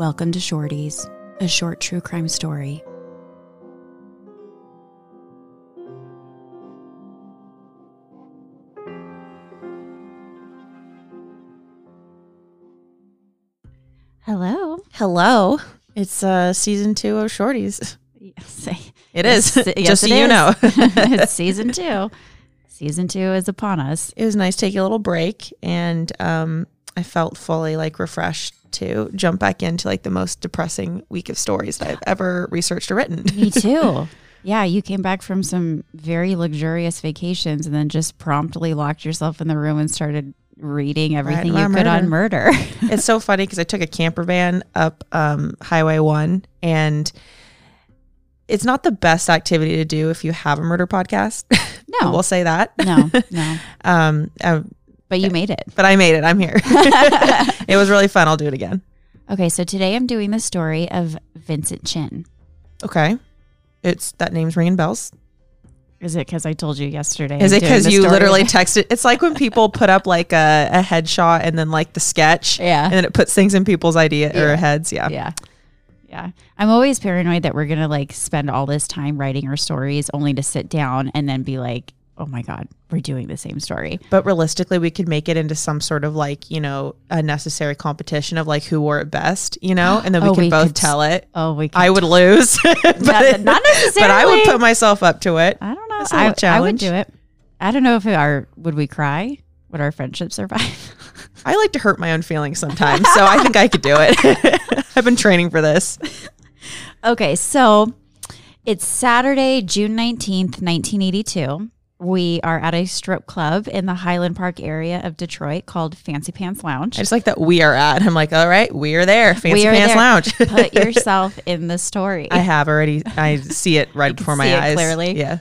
Welcome to Shorties, a short true crime story. Hello. Hello. It's season 2 of Shorties. Yes. It is. Yes, just so you know. It's season 2. Season 2 is upon us. It was nice to take a little break, and I felt fully refreshed to jump back into the most depressing week of stories that I've ever researched or written. Me too. Yeah, you came back from some very luxurious vacations and then just promptly locked yourself in the room and started reading everything you could on murder. It's so funny because I took a camper van up Highway 1, and it's not the best activity to do if you have a murder podcast. No. We'll say that. No. But you made it. But I made it. I'm here. It was really fun. I'll do it again. Okay. So today I'm doing the story of Vincent Chin. Okay. That name's ringing bells. Is it because I told you yesterday? Is it because you literally texted? It's like when people put up a headshot and then the sketch. Yeah. And then it puts things in people's heads. Yeah. Yeah. Yeah. I'm always paranoid that we're going to spend all this time writing our stories only to sit down and then be oh my God, we're doing the same story. But realistically, we could make it into some sort of unnecessary competition of who wore it best, and then we could both tell it. Oh, we could. I would lose. But not necessarily. But I would put myself up to it. I don't know. It's a little challenge. I would do it. I don't know if would we cry? Would our friendship survive? I like to hurt my own feelings sometimes, so I think I could do it. I've been training for this. Okay, so it's Saturday, June 19th, 1982. We are at a strip club in the Highland Park area of Detroit called Fancy Pants Lounge. I just like that we are at. I'm all right, we are there. Fancy Pants Lounge. Put yourself in the story. I have already. I see it right before my eyes. Clearly. Yeah.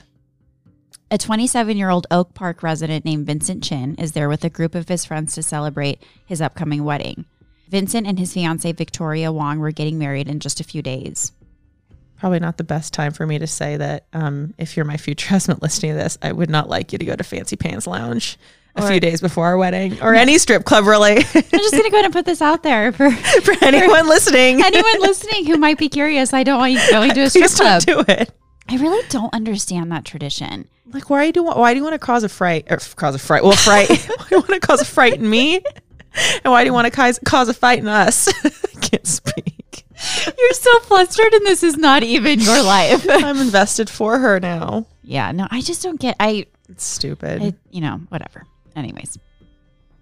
A 27-year-old Oak Park resident named Vincent Chin is there with a group of his friends to celebrate his upcoming wedding. Vincent and his fiancée, Victoria Wong, were getting married in just a few days. Probably not the best time for me to say that if you're my future husband listening to this, I would not like you to go to Fancy Pants Lounge a few days before our wedding or any strip club, really. I'm just going to go ahead and put this out there for anyone listening. Anyone listening who might be curious, I don't want you going to a strip club. Don't do it. I really don't understand that tradition. Why do you want to cause a fright? Why do you want to cause a fright in me? And why do you want to cause a fight in us? I can't speak. You're so flustered, and this is not even your life. I'm invested for her now. Yeah, no, I just don't get. It's stupid. Whatever. Anyways,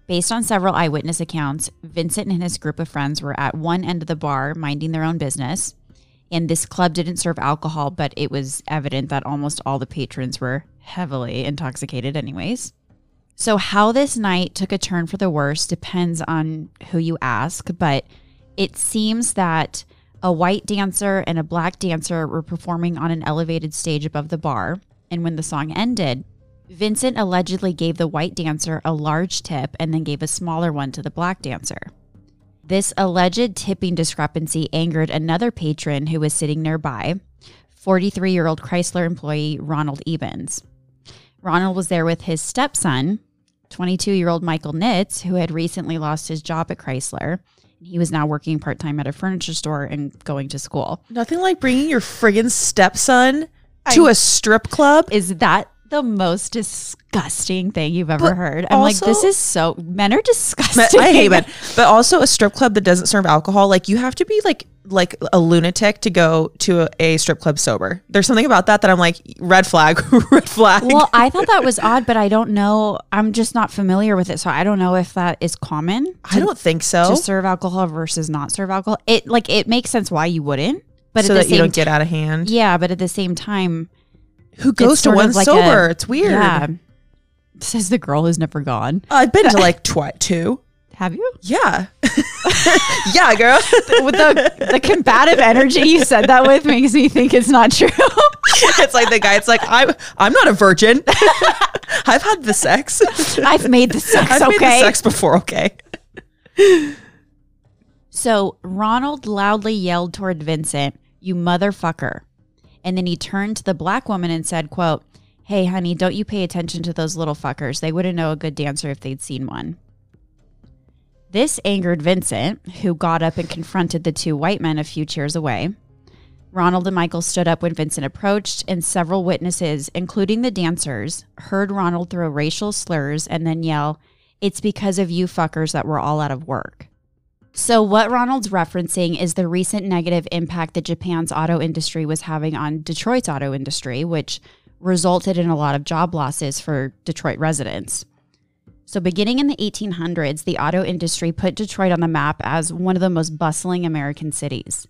based on several eyewitness accounts, Vincent and his group of friends were at one end of the bar, minding their own business. And this club didn't serve alcohol, but it was evident that almost all the patrons were heavily intoxicated anyways. So how this night took a turn for the worse depends on who you ask, but it seems that a white dancer and a black dancer were performing on an elevated stage above the bar, and when the song ended, Vincent allegedly gave the white dancer a large tip and then gave a smaller one to the black dancer. This alleged tipping discrepancy angered another patron who was sitting nearby, 43-year-old Chrysler employee Ronald Ebens. Ronald was there with his stepson, 22-year-old Michael Nitz, who had recently lost his job at Chrysler. He was now working part-time at a furniture store and going to school. Nothing like bringing your friggin' stepson to a strip club. Is that the most disgusting thing you've ever heard? I'm also, this is so... Men are disgusting. I hate men. But also a strip club that doesn't serve alcohol. You have to be like a lunatic to go to a strip club sober. There's something about that I'm red flag, red flag. Well, I thought that was odd, but I don't know. I'm just not familiar with it. So I don't know if that is common. I don't think so. To serve alcohol versus not serve alcohol. It makes sense why you wouldn't. But so that you don't get out of hand. Yeah, but at the same time... Who goes to one sober? It's weird. Yeah. Says the girl who's never gone. I've been to two. Have you? Yeah. Yeah, girl. With the combative energy you said that with makes me think it's not true. It's the guy. It's I'm not a virgin. I've had the sex. I've made the sex. I've made the sex before. Okay. So Ronald loudly yelled toward Vincent, "You motherfucker." And then he turned to the black woman and said, quote, "Hey, honey, don't you pay attention to those little fuckers. They wouldn't know a good dancer if they'd seen one." This angered Vincent, who got up and confronted the two white men a few chairs away. Ronald and Michael stood up when Vincent approached, and several witnesses, including the dancers, heard Ronald throw racial slurs and then yell, "It's because of you fuckers that we're all out of work." So what Ronald's referencing is the recent negative impact that Japan's auto industry was having on Detroit's auto industry, which resulted in a lot of job losses for Detroit residents. So beginning in the 1800s, the auto industry put Detroit on the map as one of the most bustling American cities.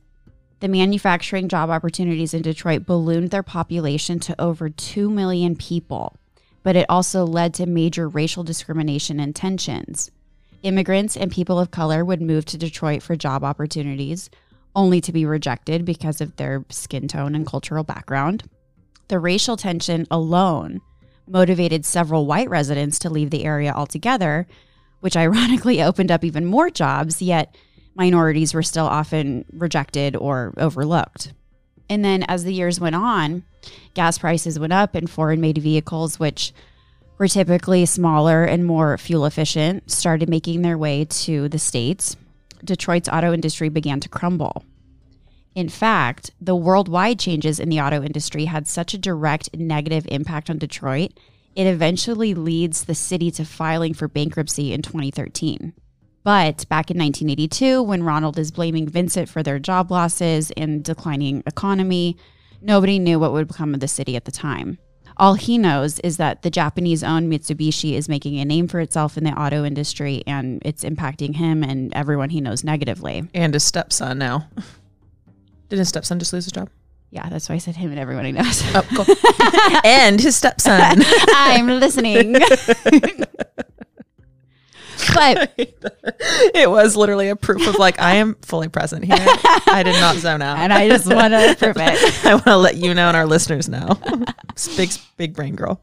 The manufacturing job opportunities in Detroit ballooned their population to over 2 million people, but it also led to major racial discrimination and tensions. Immigrants and people of color would move to Detroit for job opportunities, only to be rejected because of their skin tone and cultural background. The racial tension alone motivated several white residents to leave the area altogether, which ironically opened up even more jobs, yet minorities were still often rejected or overlooked. And then as the years went on, gas prices went up and foreign-made vehicles, which were typically smaller and more fuel efficient, started making their way to the States. Detroit's auto industry began to crumble. In fact, the worldwide changes in the auto industry had such a direct negative impact on Detroit, it eventually leads the city to filing for bankruptcy in 2013. But back in 1982, when Ronald is blaming Vincent for their job losses and declining economy, nobody knew what would become of the city at the time. All he knows is that the Japanese-owned Mitsubishi is making a name for itself in the auto industry, and it's impacting him and everyone he knows negatively. And his stepson now. Did his stepson just lose his job? Yeah, that's why I said him and everyone he knows. Oh, cool. And his stepson. I'm listening. But it was literally a proof of like, I am fully present here. I did not zone out. And I just want to prove it. I want to let you know and our listeners know. Big brain girl.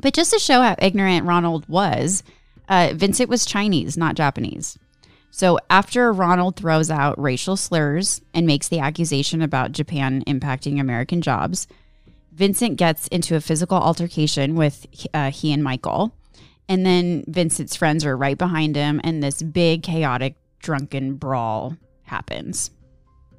But just to show how ignorant Ronald was, Vincent was Chinese, not Japanese. So after Ronald throws out racial slurs and makes the accusation about Japan impacting American jobs, Vincent gets into a physical altercation with he and Michael. And then Vincent's friends are right behind him, and this big, chaotic, drunken brawl happens.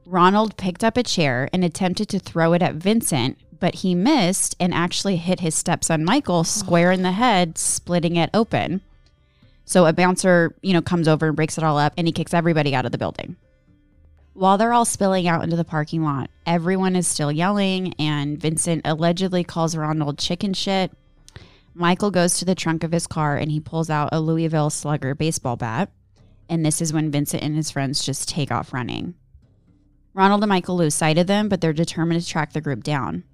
Ronald picked up a chair and attempted to throw it at Vincent, but he missed and actually hit his stepson Michael square in the head, splitting it open. So a bouncer, comes over and breaks it all up, and he kicks everybody out of the building. While they're all spilling out into the parking lot, everyone is still yelling, and Vincent allegedly calls Ronald chicken shit. Michael goes to the trunk of his car and he pulls out a Louisville Slugger baseball bat. And this is when Vincent and his friends just take off running. Ronald and Michael lose sight of them, but they're determined to track the group down.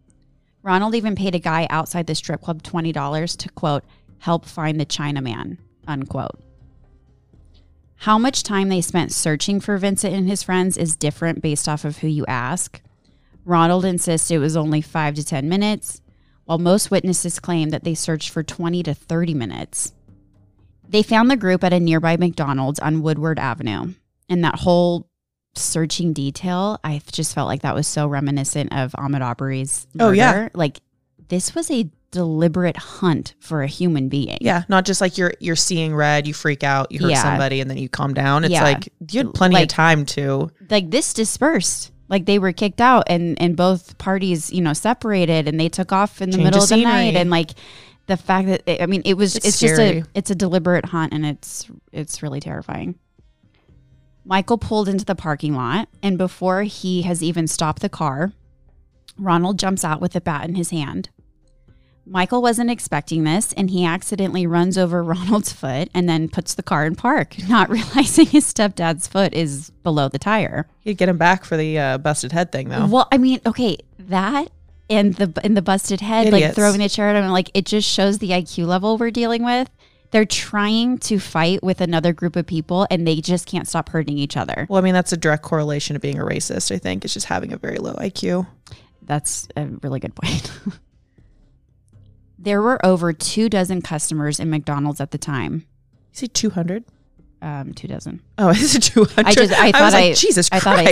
Ronald even paid a guy outside the strip club $20 to, quote, help find the Chinaman, unquote. How much time they spent searching for Vincent and his friends is different based off of who you ask. Ronald insists it was only 5 to 10 minutes. While most witnesses claim that they searched for 20 to 30 minutes. They found the group at a nearby McDonald's on Woodward Avenue. And that whole searching detail, I just felt like that was so reminiscent of Ahmaud Arbery's murder. Oh, yeah. Like, this was a deliberate hunt for a human being. Yeah, not just like you're seeing red, you freak out, you hurt somebody, and then you calm down. It's like, you had plenty of time to. Like, this dispersed. Like they were kicked out and both parties, separated and they took off in the middle of the night. And like the fact that, it's a deliberate hunt and it's really terrifying. Michael pulled into the parking lot and before he has even stopped the car, Ronald jumps out with a bat in his hand. Michael wasn't expecting this and he accidentally runs over Ronald's foot and then puts the car in park, not realizing his stepdad's foot is below the tire. He'd get him back for the busted head thing though. Well, I mean, okay, that and the busted head, idiots. Like throwing a chair at him, like it just shows the IQ level we're dealing with. They're trying to fight with another group of people and they just can't stop hurting each other. Well, I mean, that's a direct correlation of being a racist, I think. It's just having a very low IQ. That's a really good point. There were over 24 customers in McDonald's at the time. You say 200? 24. Oh, is it 200? I thought I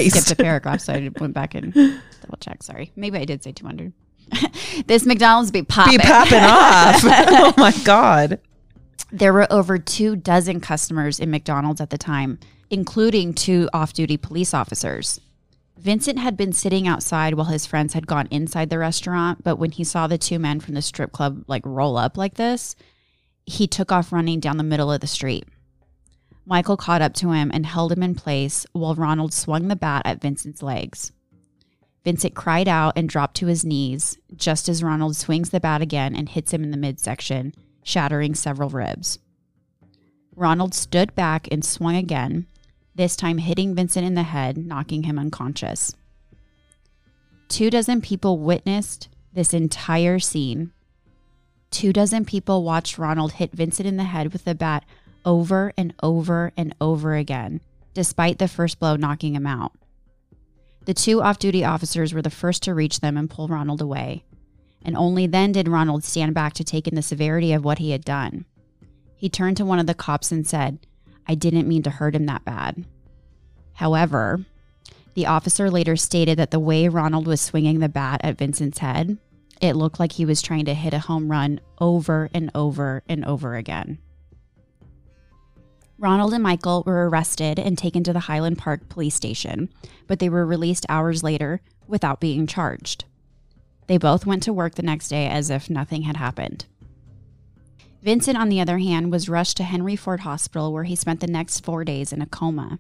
skipped a paragraph, so I went back and double check. Sorry. Maybe I did say 200. This McDonald's be popping off. Oh, my God. There were over 24 customers in McDonald's at the time, including 2 off-duty police officers. Vincent had been sitting outside while his friends had gone inside the restaurant, but when he saw the 2 men from the strip club like roll up like this, he took off running down the middle of the street. Michael caught up to him and held him in place while Ronald swung the bat at Vincent's legs. Vincent cried out and dropped to his knees just as Ronald swings the bat again and hits him in the midsection, shattering several ribs. Ronald stood back and swung again, this time hitting Vincent in the head, knocking him unconscious. 24 people witnessed this entire scene. 24 people watched Ronald hit Vincent in the head with the bat over and over and over again, despite the first blow knocking him out. The 2 off-duty officers were the first to reach them and pull Ronald away, and only then did Ronald stand back to take in the severity of what he had done. He turned to one of the cops and said, "I didn't mean to hurt him that bad." However, the officer later stated that the way Ronald was swinging the bat at Vincent's head, it looked like he was trying to hit a home run over and over and over again. Ronald and Michael were arrested and taken to the Highland Park Police Station, but they were released hours later without being charged. They both went to work the next day as if nothing had happened. Vincent, on the other hand, was rushed to Henry Ford Hospital, where he spent the next 4 days in a coma.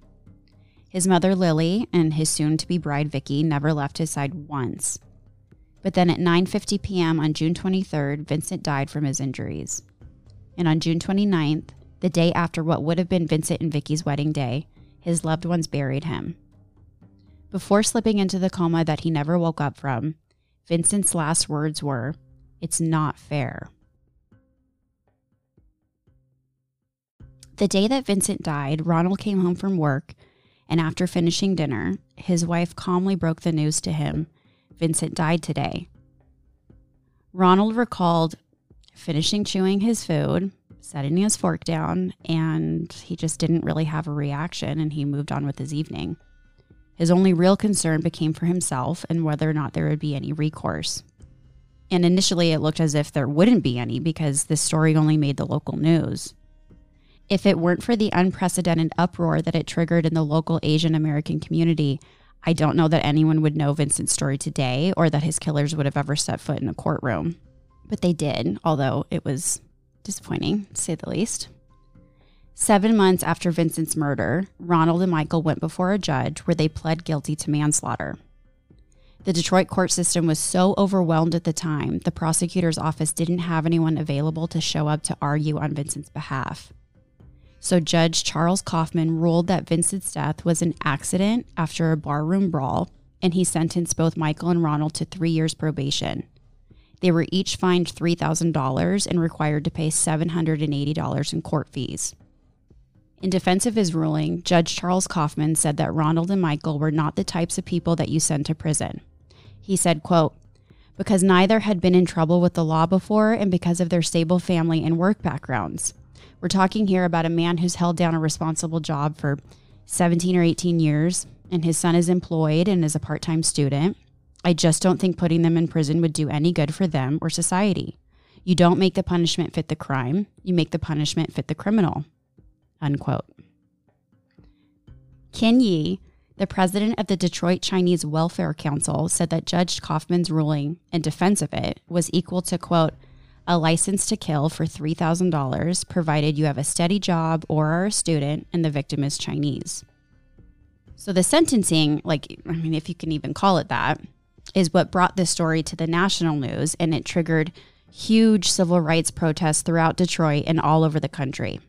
His mother, Lily, and his soon-to-be bride, Vicky, never left his side once. But then at 9:50 p.m. on June 23rd, Vincent died from his injuries. And on June 29th, the day after what would have been Vincent and Vicky's wedding day, his loved ones buried him. Before slipping into the coma that he never woke up from, Vincent's last words were, "It's not fair." The day that Vincent died, Ronald came home from work, and after finishing dinner, his wife calmly broke the news to him, "Vincent died today." Ronald recalled finishing chewing his food, setting his fork down, and he just didn't really have a reaction, and he moved on with his evening. His only real concern became for himself and whether or not there would be any recourse. And initially it looked as if there wouldn't be any, because this story only made the local news. If it weren't for the unprecedented uproar that it triggered in the local Asian American community, I don't know that anyone would know Vincent's story today, or that his killers would have ever set foot in a courtroom. But they did, although it was disappointing, to say the least. 7 months after Vincent's murder, Ronald and Michael went before a judge where they pled guilty to manslaughter. The Detroit court system was so overwhelmed at the time, the prosecutor's office didn't have anyone available to show up to argue on Vincent's behalf. So Judge Charles Kaufman ruled that Vincent's death was an accident after a barroom brawl, and he sentenced both Michael and Ronald to 3 years probation. They were each fined $3,000 and required to pay $780 in court fees. In defense of his ruling, Judge Charles Kaufman said that Ronald and Michael were not the types of people that you send to prison. He said, quote, "Because neither had been in trouble with the law before and because of their stable family and work backgrounds. We're talking here about a man who's held down a responsible job for 17 or 18 years, and his son is employed and is a part-time student. I just don't think putting them in prison would do any good for them or society. You don't make the punishment fit the crime. You make the punishment fit the criminal." Unquote. Ken Yi, the president of the Detroit Chinese Welfare Council, said that Judge Kaufman's ruling in defense of it was equal to, quote, "a license to kill for $3,000 provided you have a steady job or are a student and the victim is Chinese." So the sentencing, if you can even call it that, is what brought this story to the national news, and it triggered huge civil rights protests throughout Detroit and all over the country.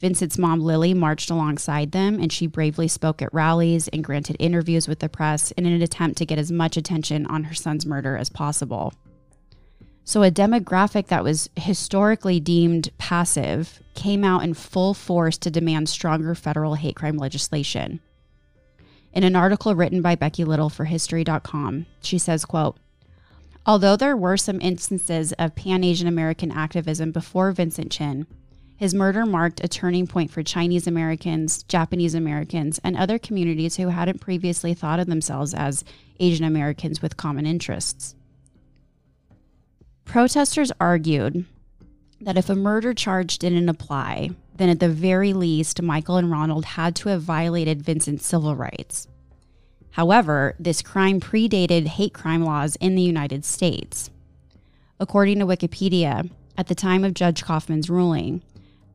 Vincent's mom, Lily, marched alongside them, and she bravely spoke at rallies and granted interviews with the press in an attempt to get as much attention on her son's murder as possible. So a demographic that was historically deemed passive came out in full force to demand stronger federal hate crime legislation. In an article written by Becky Little for History.com, she says, quote, "Although there were some instances of Pan-Asian American activism before Vincent Chin, his murder marked a turning point for Chinese Americans, Japanese Americans, and other communities who hadn't previously thought of themselves as Asian Americans with common interests." Protesters argued that if a murder charge didn't apply, then at the very least, Michael and Ronald had to have violated Vincent's civil rights. However, this crime predated hate crime laws in the United States. According to Wikipedia, at the time of Judge Kaufman's ruling,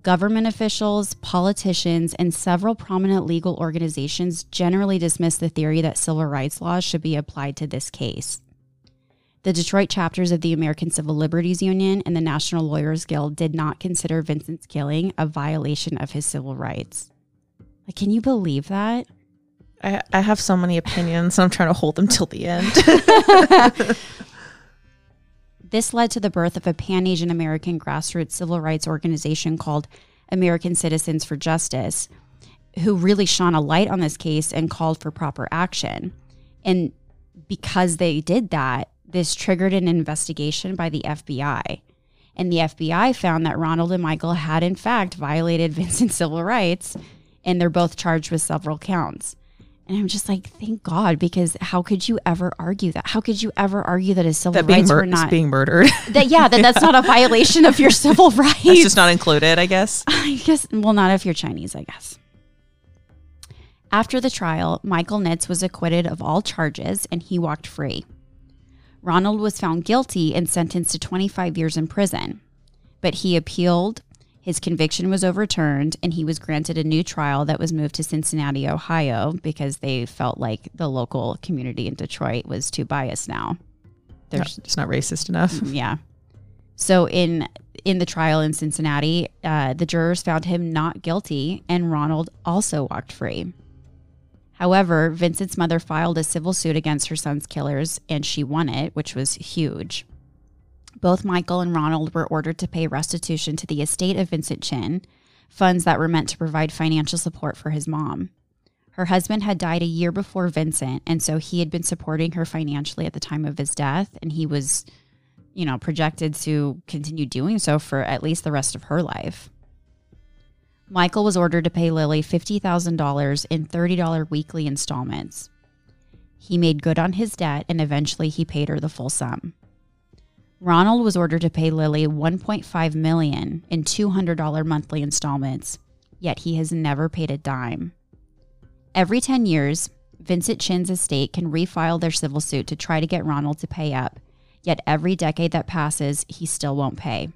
government officials, politicians, and several prominent legal organizations generally dismissed the theory that civil rights laws should be applied to this case. The Detroit chapters of the American Civil Liberties Union and the National Lawyers Guild did not consider Vincent's killing a violation of his civil rights. Like, can you believe that? I have so many opinions, and I'm trying to hold them till the end. This led to the birth of a Pan-Asian American grassroots civil rights organization called American Citizens for Justice, who really shone a light on this case and called for proper action. And because they did that, this triggered an investigation by the FBI. And the FBI found that Ronald and Michael had, in fact, violated Vincent's civil rights, and they're both charged with several counts. And I'm just like, thank God, because how could you ever argue that? How could you ever argue that his civil rights were not... being murdered. That's not a violation of your civil rights. That's just not included, I guess. Well, not if you're Chinese, I guess. After the trial, Michael Nitz was acquitted of all charges, and he walked free. Ronald was found guilty and sentenced to 25 years in prison. But he appealed, his conviction was overturned, and he was granted a new trial that was moved to Cincinnati, Ohio, because they felt like the local community in Detroit was too biased now. They're just not racist enough. Yeah. So in the trial in Cincinnati, the jurors found him not guilty, and Ronald also walked free. However, Vincent's mother filed a civil suit against her son's killers, and she won it, which was huge. Both Michael and Ronald were ordered to pay restitution to the estate of Vincent Chin, funds that were meant to provide financial support for his mom. Her husband had died a year before Vincent, and so he had been supporting her financially at the time of his death, and he was, projected to continue doing so for at least the rest of her life. Michael was ordered to pay Lily $50,000 in $30 weekly installments. He made good on his debt, and eventually he paid her the full sum. Ronald was ordered to pay Lily $1.5 million in $200 monthly installments, yet he has never paid a dime. Every 10 years, Vincent Chin's estate can refile their civil suit to try to get Ronald to pay up, yet every decade that passes, he still won't pay.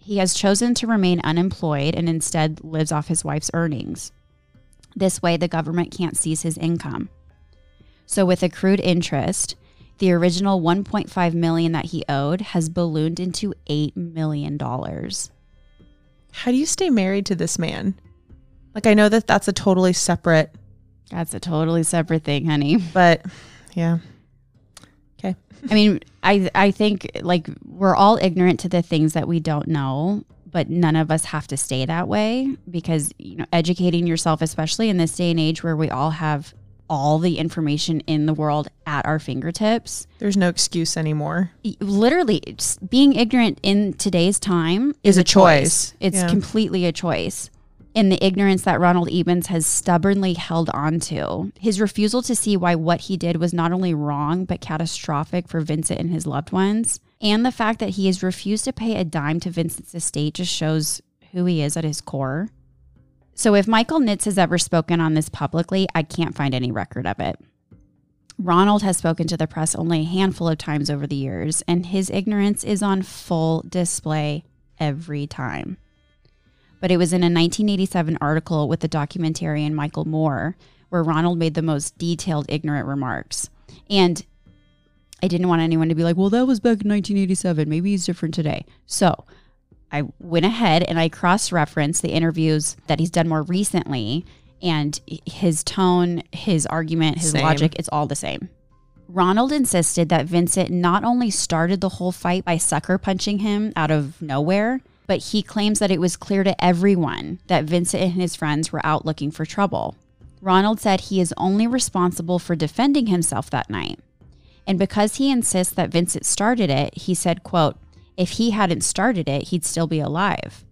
He has chosen to remain unemployed and instead lives off his wife's earnings. This way, the government can't seize his income. So with accrued interest, the original $1.5 million that he owed has ballooned into $8 million. How do you stay married to this man? I know that that's a totally separate thing, honey. But, yeah. Okay. I think we're all ignorant to the things that we don't know, but none of us have to stay that way because, educating yourself, especially in this day and age where we all have all the information in the world at our fingertips. There's no excuse anymore. Literally, being ignorant in today's time is a choice. It's completely a choice. And the ignorance that Ronald Ebens has stubbornly held on to, his refusal to see why what he did was not only wrong, but catastrophic for Vincent and his loved ones, and the fact that he has refused to pay a dime to Vincent's estate just shows who he is at his core. So if Michael Nitz has ever spoken on this publicly, I can't find any record of it. Ronald has spoken to the press only a handful of times over the years, and his ignorance is on full display every time. But it was in a 1987 article with the documentarian Michael Moore where Ronald made the most detailed ignorant remarks. And I didn't want anyone to be like, well, that was back in 1987. Maybe he's different today. So I went ahead and I cross-referenced the interviews that he's done more recently, and his tone, his argument, his logic, it's all the same. Ronald insisted that Vincent not only started the whole fight by sucker punching him out of nowhere, but he claims that it was clear to everyone that Vincent and his friends were out looking for trouble. Ronald said he is only responsible for defending himself that night. And because he insists that Vincent started it, he said, quote, if he hadn't started it, he'd still be alive.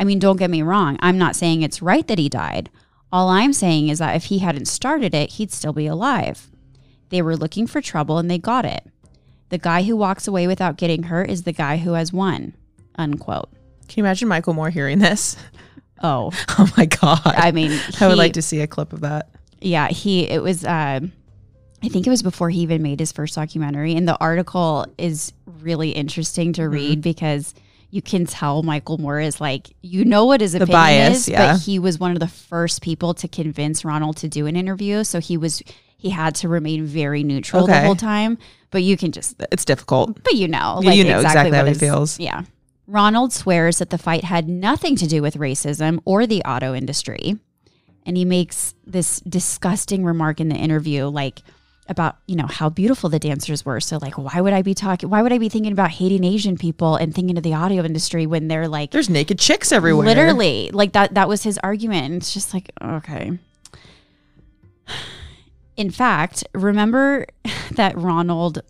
Don't get me wrong. I'm not saying it's right that he died. All I'm saying is that if he hadn't started it, he'd still be alive. They were looking for trouble and they got it. The guy who walks away without getting hurt is the guy who has won, unquote. Can you imagine Michael Moore hearing this? Oh. Oh, my God. I mean. I would like to see a clip of that. Yeah, it was, I think it was before he even made his first documentary. And the article is really interesting to read because you can tell Michael Moore is like, you know what his opinion is, but he was one of the first people to convince Ronald to do an interview. So he had to remain very neutral the whole time. But you can just. It's difficult. But you know. Like, you know exactly how he feels. Yeah. Ronald swears that the fight had nothing to do with racism or the auto industry. And he makes this disgusting remark in the interview, like, about, you know, how beautiful the dancers were. So, like, why would I be thinking about hating Asian people and thinking of the audio industry when they're like, there's naked chicks everywhere. Literally. Like, that was his argument. And it's just like, okay. In fact, remember that Ronald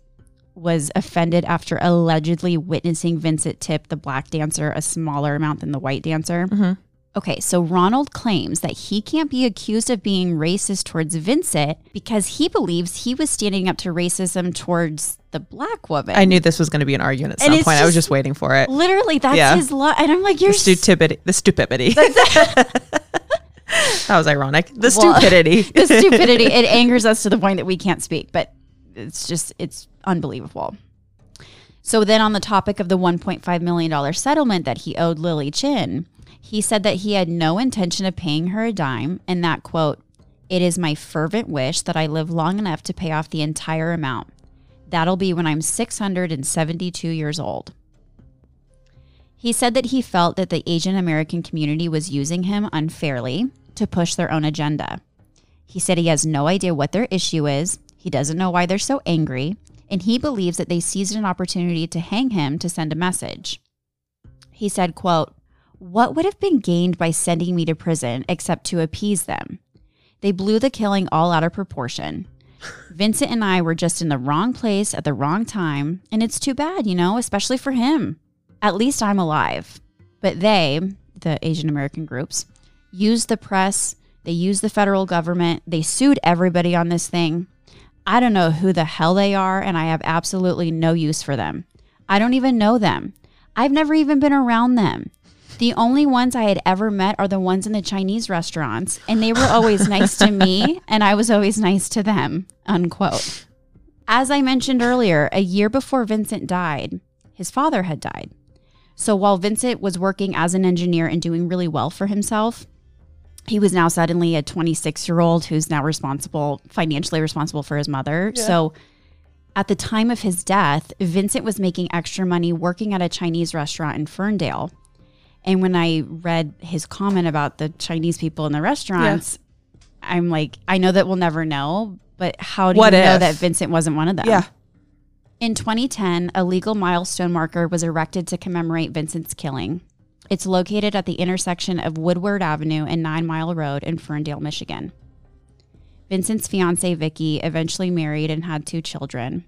was offended after allegedly witnessing Vincent tip the black dancer a smaller amount than the white dancer. Okay, so Ronald claims that he can't be accused of being racist towards Vincent because he believes he was standing up to racism towards the black woman. I knew this was going to be an argument at some point. I was just waiting for it. Literally, that's his law. And I'm like, you're the stupidity. That was ironic. The stupidity. The stupidity. It angers us to the point that we can't speak, but it's unbelievable. So then on the topic of the $1.5 million settlement that he owed Lily Chin, he said that he had no intention of paying her a dime and that, quote, "It is my fervent wish that I live long enough to pay off the entire amount. That'll be when I'm 672 years old." He said that he felt that the Asian American community was using him unfairly to push their own agenda. He said he has no idea what their issue is. He doesn't know why they're so angry, and he believes that they seized an opportunity to hang him to send a message. He said, quote, "What would have been gained by sending me to prison except to appease them? They blew the killing all out of proportion. Vincent and I were just in the wrong place at the wrong time, and it's too bad, you know, especially for him. At least I'm alive. But they," the Asian American groups, "used the press, they used the federal government, they sued everybody on this thing. I don't know who the hell they are, and I have absolutely no use for them. I don't even know them. I've never even been around them. The only ones I had ever met are the ones in the Chinese restaurants, and they were always nice to me, and I was always nice to them," unquote. As I mentioned earlier, a year before Vincent died, his father had died. So while Vincent was working as an engineer and doing really well for himself, he was now suddenly a 26-year-old who's now financially responsible for his mother. Yeah. So at the time of his death, Vincent was making extra money working at a Chinese restaurant in Ferndale. And when I read his comment about the Chinese people in the restaurants, I'm like, I know that we'll never know, but how do you know that Vincent wasn't one of them? Yeah. In 2010, a legal milestone marker was erected to commemorate Vincent's killing. It's located at the intersection of Woodward Avenue and 9 Mile Road in Ferndale, Michigan. Vincent's fiancée, Vicky, eventually married and had 2 children.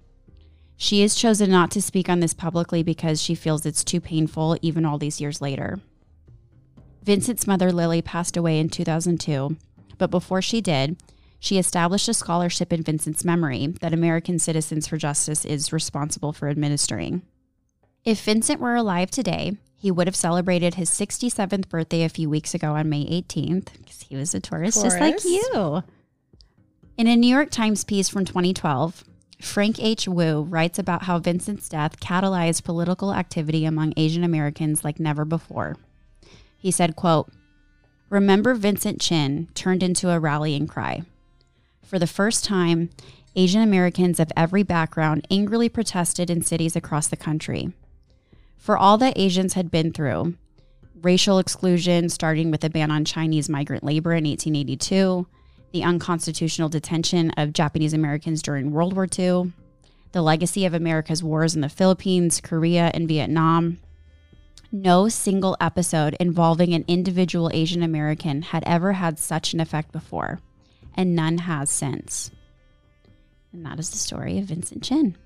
She has chosen not to speak on this publicly because she feels it's too painful, even all these years later. Vincent's mother, Lily, passed away in 2002, but before she did, she established a scholarship in Vincent's memory that American Citizens for Justice is responsible for administering. If Vincent were alive today, he would have celebrated his 67th birthday a few weeks ago on May 18th, because he was a Taurus just like you. In a New York Times piece from 2012, Frank H. Wu writes about how Vincent's death catalyzed political activity among Asian Americans like never before. He said, quote, "Remember Vincent Chin turned into a rallying cry. For the first time, Asian Americans of every background angrily protested in cities across the country. For all that Asians had been through, racial exclusion starting with a ban on Chinese migrant labor in 1882, the unconstitutional detention of Japanese Americans during World War II, the legacy of America's wars in the Philippines, Korea, and Vietnam. No single episode involving an individual Asian American had ever had such an effect before, and none has since." And that is the story of Vincent Chin.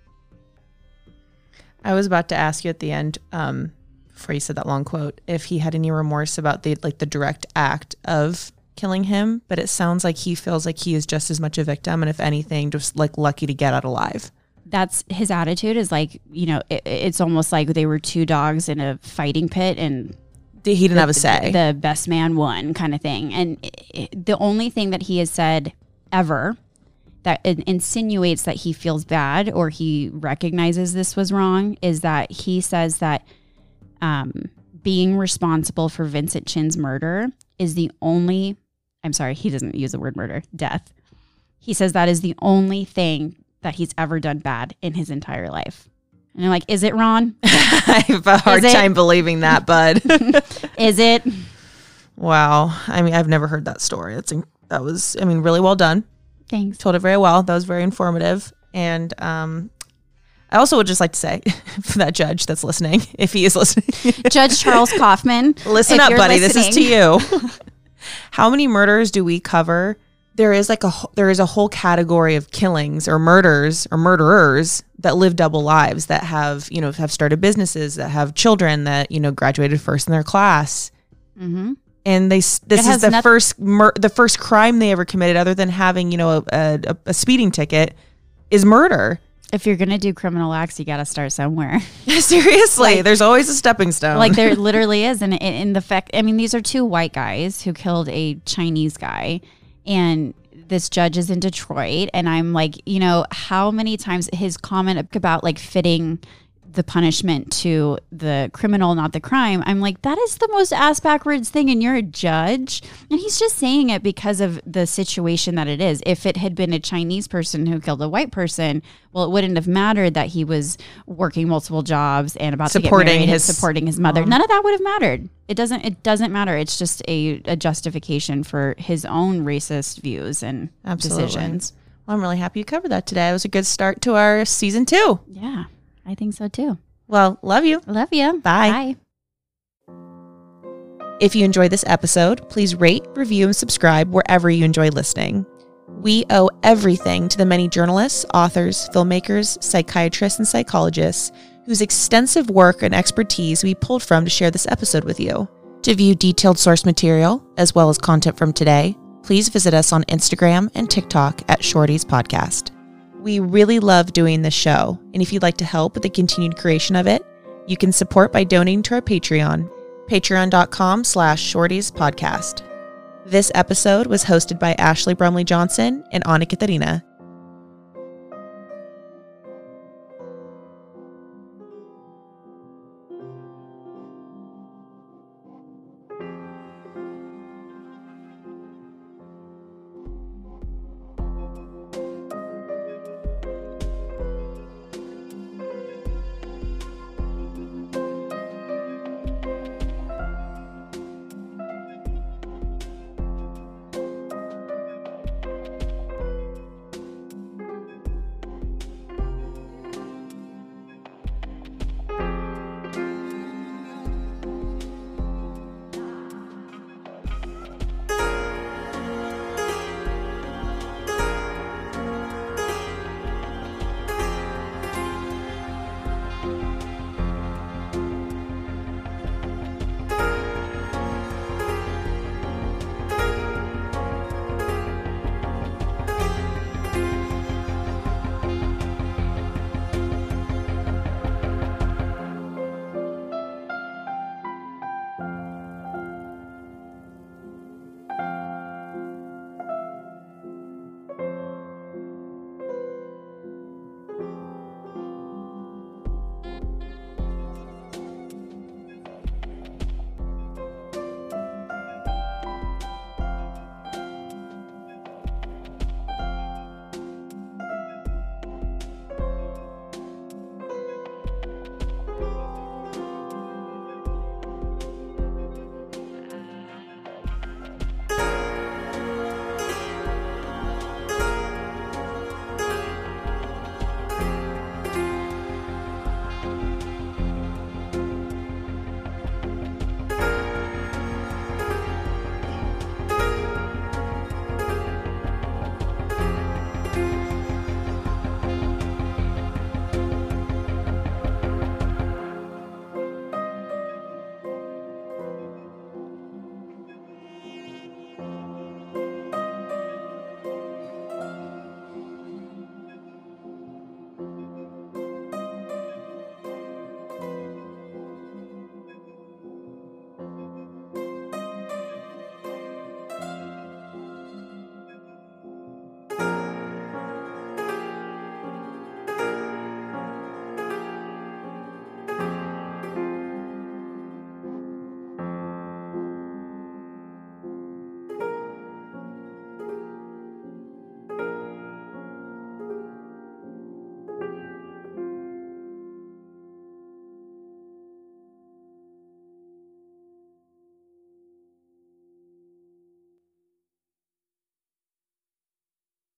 I was about to ask you at the end, before you said that long quote, if he had any remorse about the direct act of killing him, but it sounds like he feels like he is just as much a victim, and if anything, just like lucky to get out alive. That's his attitude, is like, you know, it's almost like they were two dogs in a fighting pit, and He didn't have a say. The best man won kind of thing. And the only thing that he has said ever that insinuates that he feels bad or he recognizes this was wrong is that he says that being responsible for Vincent Chin's murder is the only, I'm sorry, he doesn't use the word murder, death. He says that is the only thing that he's ever done bad in his entire life. And I'm like, is it, Ron? I have a hard time believing that, bud. Is it? Wow. I mean, I've never heard that story. That was, I mean, really well done. Thanks. Told it very well. That was very informative. And I also would just like to say for that judge that's listening, if he is listening. Judge Charles Kaufman. Listen up, buddy. Listening. This is to you. How many murders do we cover? There is a whole category of killings or murders or murderers that live double lives, that have started businesses, that have children, that graduated first in their class. Mm-hmm. And this is the first crime they ever committed, other than having a speeding ticket, is murder. If you're gonna do criminal acts, you gotta start somewhere. Seriously, there's always a stepping stone. Like there literally is, and in the fact, I mean, these are two white guys who killed a Chinese guy, and this judge is in Detroit, and I'm like, how many times his comment about like fitting the punishment to the criminal, not the crime. I'm like, that is the most ass backwards thing, and you're a judge. And he's just saying it because of the situation that it is. If it had been a Chinese person who killed a white person, well, it wouldn't have mattered that he was working multiple jobs and about supporting to get married and supporting his mother. None of that would have mattered. It doesn't matter. It's just a justification for his own racist views and Absolutely. Decisions. Well, I'm really happy you covered that today. It was a good start to our season 2. Yeah. I think so too. Well, love you. Love you. Bye. Bye. If you enjoyed this episode, please rate, review, and subscribe wherever you enjoy listening. We owe everything to the many journalists, authors, filmmakers, psychiatrists, and psychologists whose extensive work and expertise we pulled from to share this episode with you. To view detailed source material, as well as content from today, please visit us on Instagram and TikTok at Shorty's Podcast. We really love doing this show, and if you'd like to help with the continued creation of it, you can support by donating to our Patreon, patreon.com/shortiespodcast. This episode was hosted by Ashley Brumley Johnson and Anna Katharina.